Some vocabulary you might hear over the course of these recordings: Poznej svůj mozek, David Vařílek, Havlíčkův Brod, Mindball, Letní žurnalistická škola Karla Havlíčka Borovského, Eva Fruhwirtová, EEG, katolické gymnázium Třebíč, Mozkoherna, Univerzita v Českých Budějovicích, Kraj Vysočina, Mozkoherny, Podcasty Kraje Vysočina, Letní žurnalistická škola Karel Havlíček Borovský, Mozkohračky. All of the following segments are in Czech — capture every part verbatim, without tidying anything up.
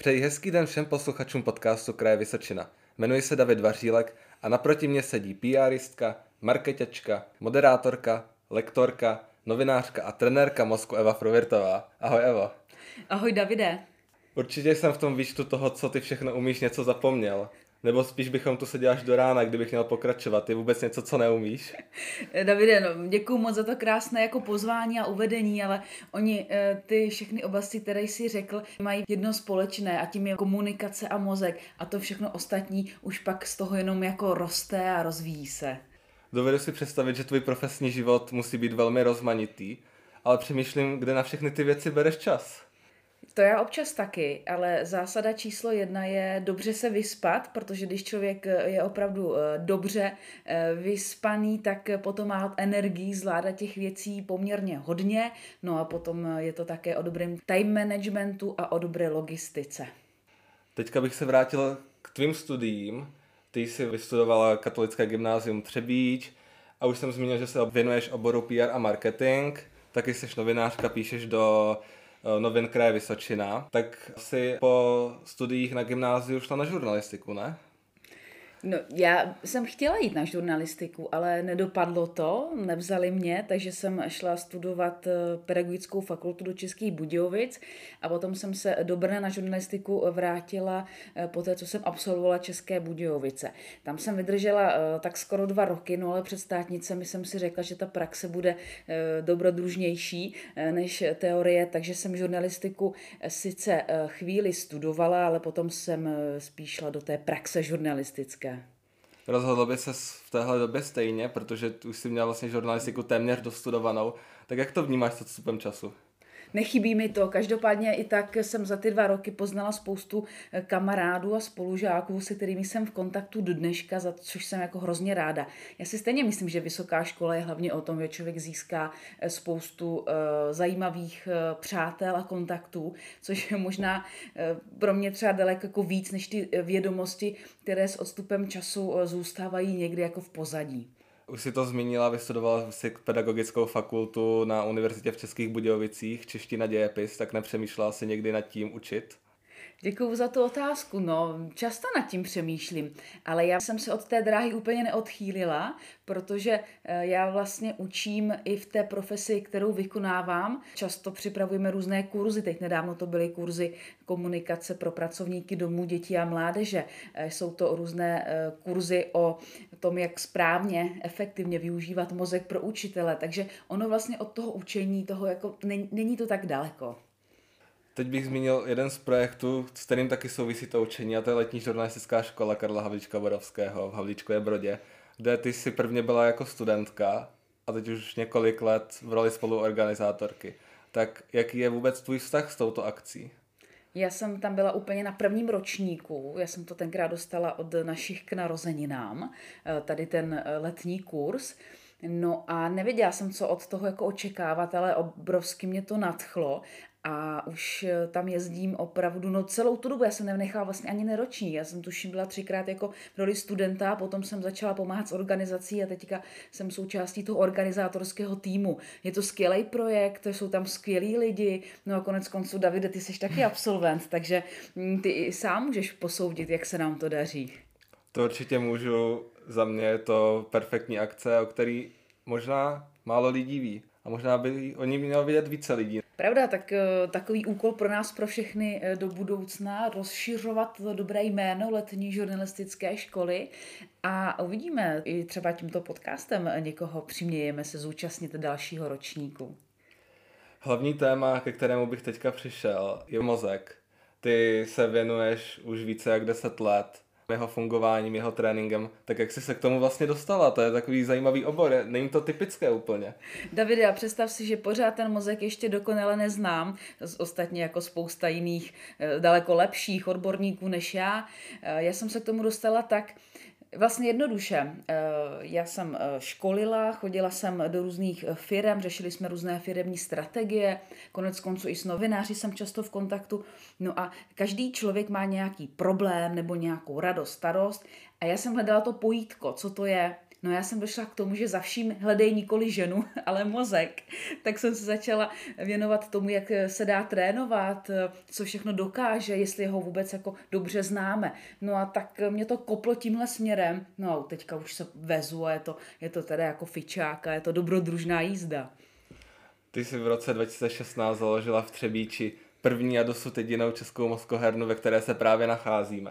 Přeji hezký den všem posluchačům podcastu Kraje Vysočina. Jmenuji se David Vařílek a naproti mě sedí PRistka, marketačka, moderátorka, lektorka, novinářka a trenérka mozku Eva Fruhwirtová. Ahoj Evo. Ahoj Davide. Určitě jsem v tom výčtu toho, co ty všechno umíš, něco zapomněl. Nebo spíš bychom tu seděli až do rána, kdybych měl pokračovat. Ty vůbec něco, co neumíš? Davide, no, děkuju moc za to krásné jako pozvání a uvedení, ale oni ty všechny oblasti, které jsi řekl, mají jedno společné a tím je komunikace a mozek. A to všechno ostatní už pak z toho jenom jako roste a rozvíjí se. Dovedu si představit, že tvůj profesní život musí být velmi rozmanitý, ale přemýšlím, kde na všechny ty věci bereš čas. To já občas taky, ale zásada číslo jedna je dobře se vyspat, protože když člověk je opravdu dobře vyspaný, tak potom má energii zvládat těch věcí poměrně hodně, no a potom je to také o dobrém time managementu a o dobré logistice. Teďka bych se vrátil k tvým studiím. Ty jsi vystudovala katolické gymnázium Třebíč a už jsem zmínil, že se věnuješ oboru P R a marketing, taky jsi novinářka, píšeš do Novin kraje Vysočina, tak si po studiích na gymnáziu šla na žurnalistiku, ne? No, já jsem chtěla jít na žurnalistiku, ale nedopadlo to, nevzali mě, takže jsem šla studovat pedagogickou fakultu do Českých Budějovic a potom jsem se do Brna na žurnalistiku vrátila po té, co jsem absolvovala České Budějovice. Tam jsem vydržela tak skoro dva roky, no ale před státnicemi jsem si řekla, že ta praxe bude dobrodružnější než teorie, takže jsem žurnalistiku sice chvíli studovala, ale potom jsem spíš šla do té praxe žurnalistické. Rozhodl by se v téhle době stejně, protože už jsi měla vlastně žurnalistiku téměř dostudovanou. Tak jak to vnímáš s odstupem času? Nechybí mi to. Každopádně i tak jsem za ty dva roky poznala spoustu kamarádů a spolužáků, se kterými jsem v kontaktu do dneška, za což jsem jako hrozně ráda. Já si stejně myslím, že vysoká škola je hlavně o tom, že člověk získá spoustu zajímavých přátel a kontaktů, což je možná pro mě třeba daleko jako víc než ty vědomosti, které s odstupem času zůstávají někdy jako v pozadí. Už si to zmínila, vystudovala si pedagogickou fakultu na Univerzitě v Českých Budějovicích, čeština, dějepis, tak nepřemýšlela si někdy nad tím učit? Děkuju za tu otázku, no často nad tím přemýšlím, ale já jsem se od té dráhy úplně neodchýlila, protože já vlastně učím i v té profesi, kterou vykonávám. Často připravujeme různé kurzy, teď nedávno to byly kurzy komunikace pro pracovníky domů dětí a mládeže. Jsou to různé kurzy o tom, jak správně, efektivně využívat mozek pro učitele, takže ono vlastně od toho učení, toho jako není to tak daleko. Teď bych zmínil jeden z projektů, s kterým taky souvisí to učení, a to je Letní žurnalistická škola Karla Havlíčka Borovského v Havlíčkově Brodě, kde ty jsi prvně byla jako studentka a teď už několik let v roli spoluorganizátorky. Tak jaký je vůbec tvůj vztah s touto akcí? Já jsem tam byla úplně na prvním ročníku, já jsem to tenkrát dostala od našich k narozeninám, tady ten letní kurz. No a nevěděla jsem, co od toho jako očekávat, ale obrovsky mě to nadchlo. A už tam jezdím opravdu, no celou tu dobu, já jsem nevnechala vlastně ani neroční, já jsem tuším byla třikrát jako roli studenta, potom jsem začala pomáhat s organizací a teďka jsem součástí toho organizátorského týmu. Je to skvělý projekt, jsou tam skvělí lidi, no a konec konců, Davide, ty jsi taky absolvent, takže ty i sám můžeš posoudit, jak se nám to daří. To určitě můžu, za mě je to perfektní akce, o který možná málo lidí ví. A možná by o ní mělo vědět více lidí. Pravda, tak takový úkol pro nás, pro všechny do budoucna, rozšiřovat to dobré jméno Letní žurnalistické školy a uvidíme, i třeba tímto podcastem někoho přimějeme se zúčastnit dalšího ročníku. Hlavní téma, ke kterému bych teďka přišel, je mozek. Ty se věnuješ už více jak deset let jeho fungováním, jeho tréninkem, tak jak jsi se k tomu vlastně dostala? To je takový zajímavý obor, není to typické úplně. Davide, a představ si, že pořád ten mozek ještě dokonale neznám, ostatně jako spousta jiných daleko lepších odborníků než já. Já jsem se k tomu dostala tak vlastně jednoduše. Já jsem školila, chodila jsem do různých firem, řešili jsme různé firemní strategie, konec konců i s novináři jsem často v kontaktu. No a každý člověk má nějaký problém nebo nějakou radost, starost a já jsem hledala to pojítko, co to je. No já jsem došla k tomu, že za vším hledej nikoli ženu, ale mozek. Tak jsem se začala věnovat tomu, jak se dá trénovat, co všechno dokáže, jestli ho vůbec jako dobře známe. No a tak mě to koplo tímhle směrem. No teďka už se vezu a je to, je to teda jako fičáka, je to dobrodružná jízda. Ty jsi v roce dva tisíce šestnáct založila v Třebíči první a dosud jedinou českou mozkohernu, ve které se právě nacházíme.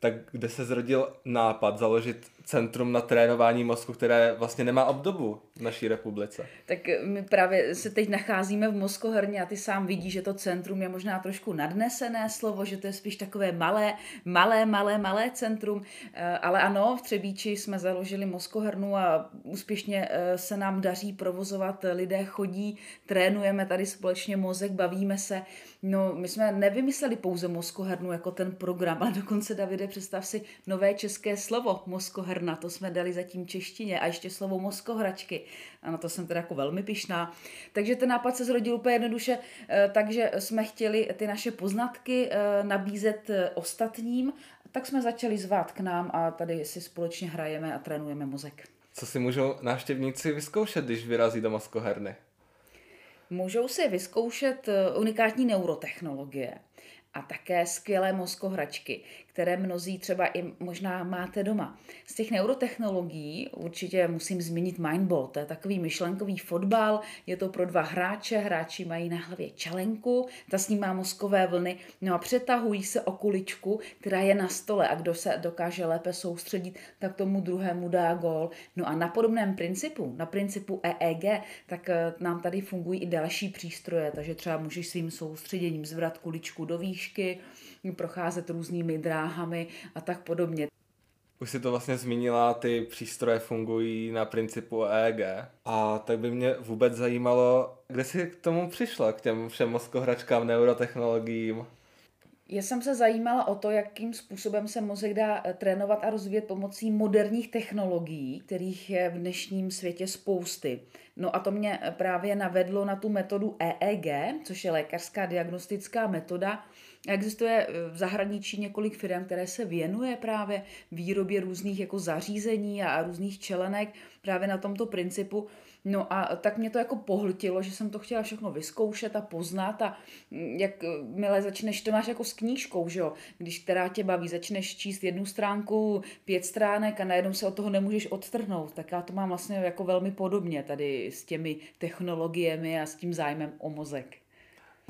Tak kde se zrodil nápad založit centrum na trénování mozku, které vlastně nemá obdobu v naší republice? Tak my právě se teď nacházíme v Mozkoherně a ty sám vidíš, že to centrum je možná trošku nadnesené slovo, že to je spíš takové malé, malé, malé, malé centrum. Ale ano, v Třebíči jsme založili Mozkohernu a úspěšně se nám daří provozovat, lidé chodí, trénujeme tady společně mozek, bavíme se. No, my jsme nevymysleli pouze Mozkohernu jako ten program, ale dokonce, Davide, představ si nové české slovo mozkoherna, to jsme dali zatím češtině, a ještě slovo mozkohračky. A na to jsem teda jako velmi pyšná. Takže ten nápad se zrodil úplně jednoduše, takže jsme chtěli ty naše poznatky nabízet ostatním, tak jsme začali zvát k nám a tady si společně hrajeme a trénujeme mozek. Co si můžou návštěvníci vyzkoušet, když vyrazí do Mozkoherny? Můžou si vyzkoušet unikátní neurotechnologie a také skvělé mozkohračky, které mnozí třeba i možná máte doma. Z těch neurotechnologií určitě musím zmínit Mindball, to je takový myšlenkový fotbal, je to pro dva hráče, hráči mají na hlavě čelenku, ta s ní má mozkové vlny, no a přetahují se o kuličku, která je na stole, a kdo se dokáže lépe soustředit, tak tomu druhému dá gól. No a na podobném principu, na principu E E G, tak nám tady fungují i další přístroje, takže třeba můžeš svým soustředěním zvrat kuličku do výšky, procházet různými dráhami a tak podobně. Už si to vlastně zmínila, ty přístroje fungují na principu E E G. A tak by mě vůbec zajímalo, kde jsi k tomu přišla, k těm všem mozkohračkám, neurotechnologiím? Já jsem se zajímala o to, jakým způsobem se mozek dá trénovat a rozvíjet pomocí moderních technologií, kterých je v dnešním světě spousty. No a to mě právě navedlo na tu metodu E E G, což je lékařská diagnostická metoda. Existuje v zahraničí několik firm, které se věnuje právě výrobě různých jako zařízení a různých čelenek právě na tomto principu. No a tak mě to jako pohltilo, že jsem to chtěla všechno vyzkoušet a poznat, a jak milé začneš, to máš jako s knížkou, že jo, když která tě baví, začneš číst jednu stránku, pět stránek a najednou se od toho nemůžeš odtrhnout, tak já to mám vlastně jako velmi podobně tady s těmi technologiemi a s tím zájmem o mozek.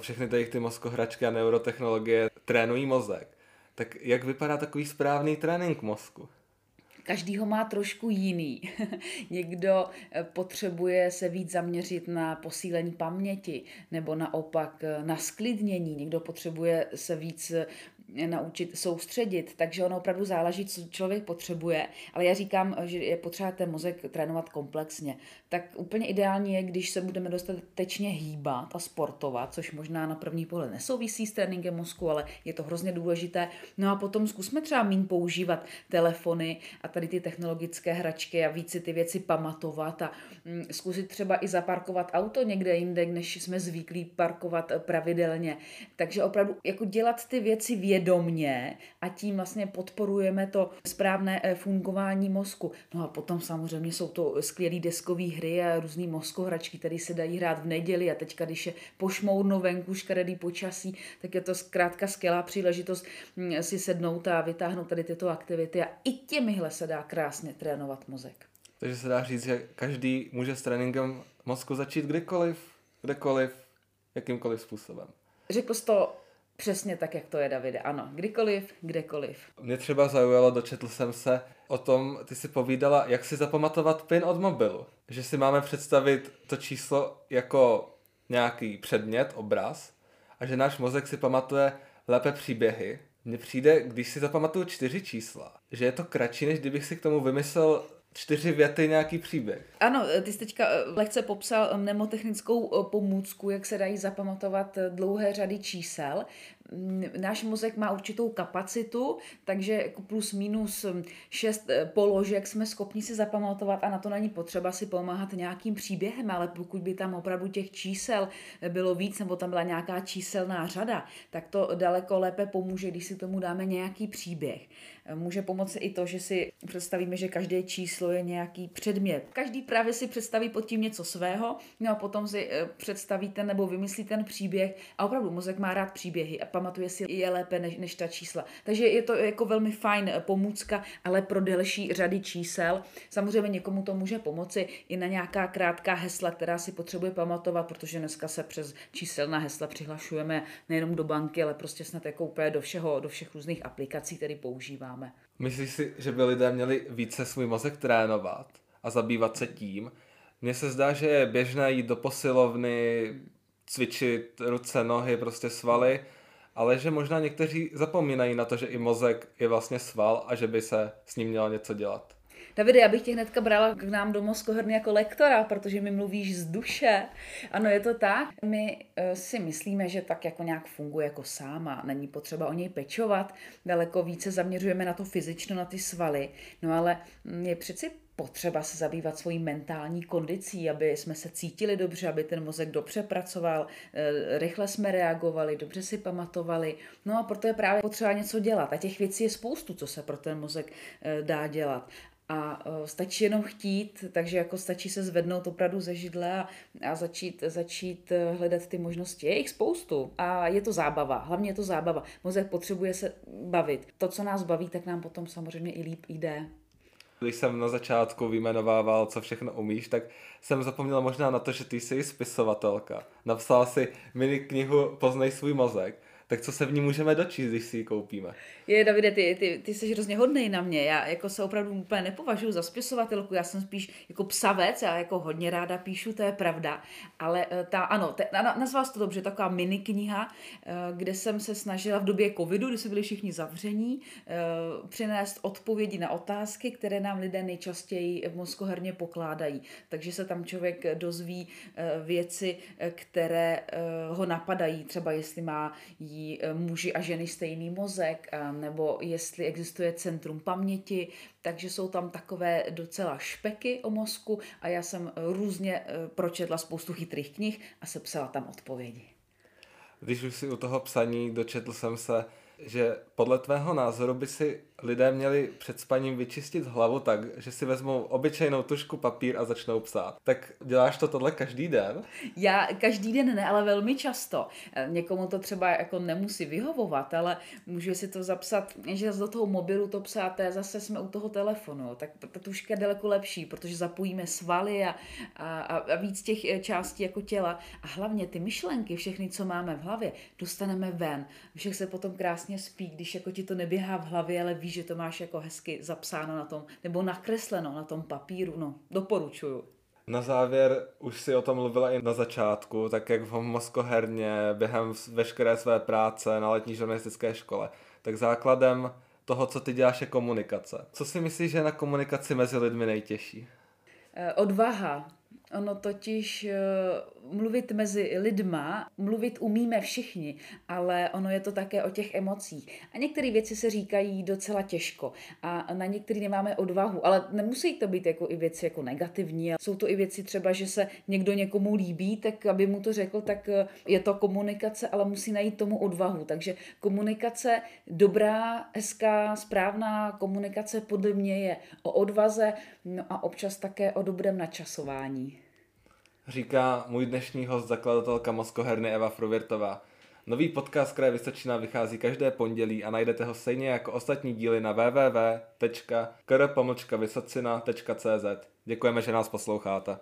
Všechny tady ty mozkohračky a neurotechnologie trénují mozek. Tak jak vypadá takový správný trénink mozku? Každý ho má trošku jiný. Někdo potřebuje se víc zaměřit na posílení paměti, nebo naopak na sklidnění. Někdo potřebuje se víc naučit soustředit, takže ono opravdu záleží, co člověk potřebuje. Ale já říkám, že je potřeba ten mozek trénovat komplexně. Tak úplně ideální je, když se budeme dostatečně hýbat a sportovat, což možná na první pohled nesouvisí s tréninkem mozku, ale je to hrozně důležité. No a potom zkusme třeba míň používat telefony a tady ty technologické hračky a víc si ty věci pamatovat a zkusit třeba i zaparkovat auto někde jinde, než jsme zvyklí parkovat pravidelně. Takže opravdu jako dělat ty věci vědomně a tím vlastně podporujeme to správné fungování mozku. No a potom samozřejmě jsou to skvělé deskové hry a různé mozkohračky, které se dají hrát v neděli, a teďka, když je pošmoudno venku, škaredý počasí, tak je to zkrátka skvělá příležitost si sednout a vytáhnout tady tyto aktivity a i těmihle se dá krásně trénovat mozek. Takže se dá říct, že každý může s tréninkem mozku začít kdykoliv, kdekoliv, jakýmkoliv způsobem. Řekl jsi to přesně tak, jak to je, Davide. Ano, kdykoliv, kdekoliv. Mě třeba zaujalo, dočetl jsem se o tom, ty si povídala, jak si zapamatovat pin od mobilu. Že si máme představit to číslo jako nějaký předmět, obraz, a že náš mozek si pamatuje lépe příběhy. Mně přijde, když si zapamatuju čtyři čísla, že je to kratší, než kdybych si k tomu vymyslel čtyři věty nějaký příběh. Ano, ty jsi teďka lehce popsal mnemotechnickou pomůcku, jak se dají zapamatovat dlouhé řady čísel. náš mozek má určitou kapacitu, takže plus minus šest položek jsme schopni si zapamatovat a na to není potřeba si pomáhat nějakým příběhem, ale pokud by tam opravdu těch čísel bylo víc nebo tam byla nějaká číselná řada, tak to daleko lépe pomůže, když si tomu dáme nějaký příběh. Může pomoci i to, že si představíme, že každé číslo je nějaký předmět. Každý právě si představí pod tím něco svého, no a potom si představí ten nebo vymyslí ten příběh a opravdu mozek má rád příběhy a pamatuje si je lépe než, než ta čísla. Takže je to jako velmi fajn pomůcka, ale pro delší řady čísel. Samozřejmě někomu to může pomoci i na nějaká krátká hesla, která si potřebuje pamatovat, protože dneska se přes číselná hesla přihlašujeme nejenom do banky, ale prostě snad jako úplně do všeho, do všech různých aplikací, které používáme. Myslíš si, že by lidé měli více svůj mozek trénovat a zabývat se tím? Mně se zdá, že je běžné jít do posilovny, cvičit ruce, nohy, prostě svaly, ale že možná někteří zapomínají na to, že i mozek je vlastně sval a že by se s ním mělo něco dělat. Davide, já bych tě hnedka brala k nám do Mozkoherny jako lektora, protože mi mluvíš z duše. Ano, je to tak. My si myslíme, že tak jako nějak funguje jako sama. Není potřeba o něj pečovat. Daleko více zaměřujeme na to fyzično, na ty svaly. No ale je přeci potřeba se zabývat svojí mentální kondicí, aby jsme se cítili dobře, aby ten mozek dobře pracoval, rychle jsme reagovali, dobře si pamatovali. No a proto je právě potřeba něco dělat. A těch věcí je spoustu, co se pro ten mozek dá dělat. A stačí jenom chtít, takže jako stačí se zvednout opravdu ze židle a, a začít, začít hledat ty možnosti. Je jich spoustu a je to zábava, hlavně je to zábava. Mozek potřebuje se bavit. To, co nás baví, tak nám potom samozřejmě i líp jde. Když jsem na začátku vyjmenovával, co všechno umíš, tak jsem zapomněla možná na to, že ty jsi spisovatelka. Napsala si mini knihu Poznej svůj mozek. Tak co se v ní můžeme dočíst, když si ji koupíme? Je, Davide, ty, ty, ty jsi hrozně hodnej na mě. Já jako se opravdu úplně nepovažuji za spisovatelku, já jsem spíš jako psavec, já jako hodně ráda píšu, to je pravda. Ale ta, ano, te, na, nazval jsi to dobře, taková mini kniha, kde jsem se snažila v době covidu, kdy jsme byli všichni zavření, přinést odpovědi na otázky, které nám lidé nejčastěji v Mozkoherně pokládají. Takže se tam člověk dozví věci, které ho napadají, třeba jestli má jí muži a ženy stejný mozek, nebo jestli existuje centrum paměti, takže jsou tam takové docela špeky o mozku a já jsem různě pročetla spoustu chytrých knih a sepsala tam odpovědi. Když už si u toho psaní dočetl jsem se, že podle tvého názoru by si lidé měli před spaním vyčistit hlavu tak, že si vezmou obyčejnou tužku, papír a začnou psát. Tak děláš to tohle každý den? Já každý den ne, ale velmi často. Někomu to třeba jako nemusí vyhovovat, ale můžu si to zapsat, že do toho mobilu to psáte, zase jsme u toho telefonu. Tak ta tužka je daleko lepší, protože zapojíme svaly a, a, a víc těch částí jako těla. A hlavně ty myšlenky, všechny, co máme v hlavě, dostaneme ven. Všech se potom krásně spí, když jako ti to neběhá v hlavě, ale že to máš jako hezky zapsáno na tom, nebo nakresleno na tom papíru, no, doporučuju. Na závěr, už si o tom mluvila i na začátku, tak jak v Mozkoherně, během veškeré své práce na letní žurnalistické škole, tak základem toho, co ty děláš, je komunikace. Co si myslíš, že je na komunikaci mezi lidmi nejtěžší? Eh, odvaha. Ono totiž uh, mluvit mezi lidma, mluvit umíme všichni, ale ono je to také o těch emocích. A některé věci se říkají docela těžko a na některé nemáme odvahu, ale nemusí to být jako i věci jako negativní. Jsou to i věci třeba, že se někdo někomu líbí, tak aby mu to řekl, tak je to komunikace, ale musí najít tomu odvahu. Takže komunikace dobrá, hezká, správná komunikace podle mě je o odvaze, no a občas také o dobrém načasování. Říká můj dnešní host, zakladatelka Mozkoherny Eva Fruhwirtová. Nový podcast Kraje Vysočina vychází každé pondělí a najdete ho stejně jako ostatní díly na w w w tečka k r pomlčka vysocina tečka c z. Děkujeme, že nás posloucháte.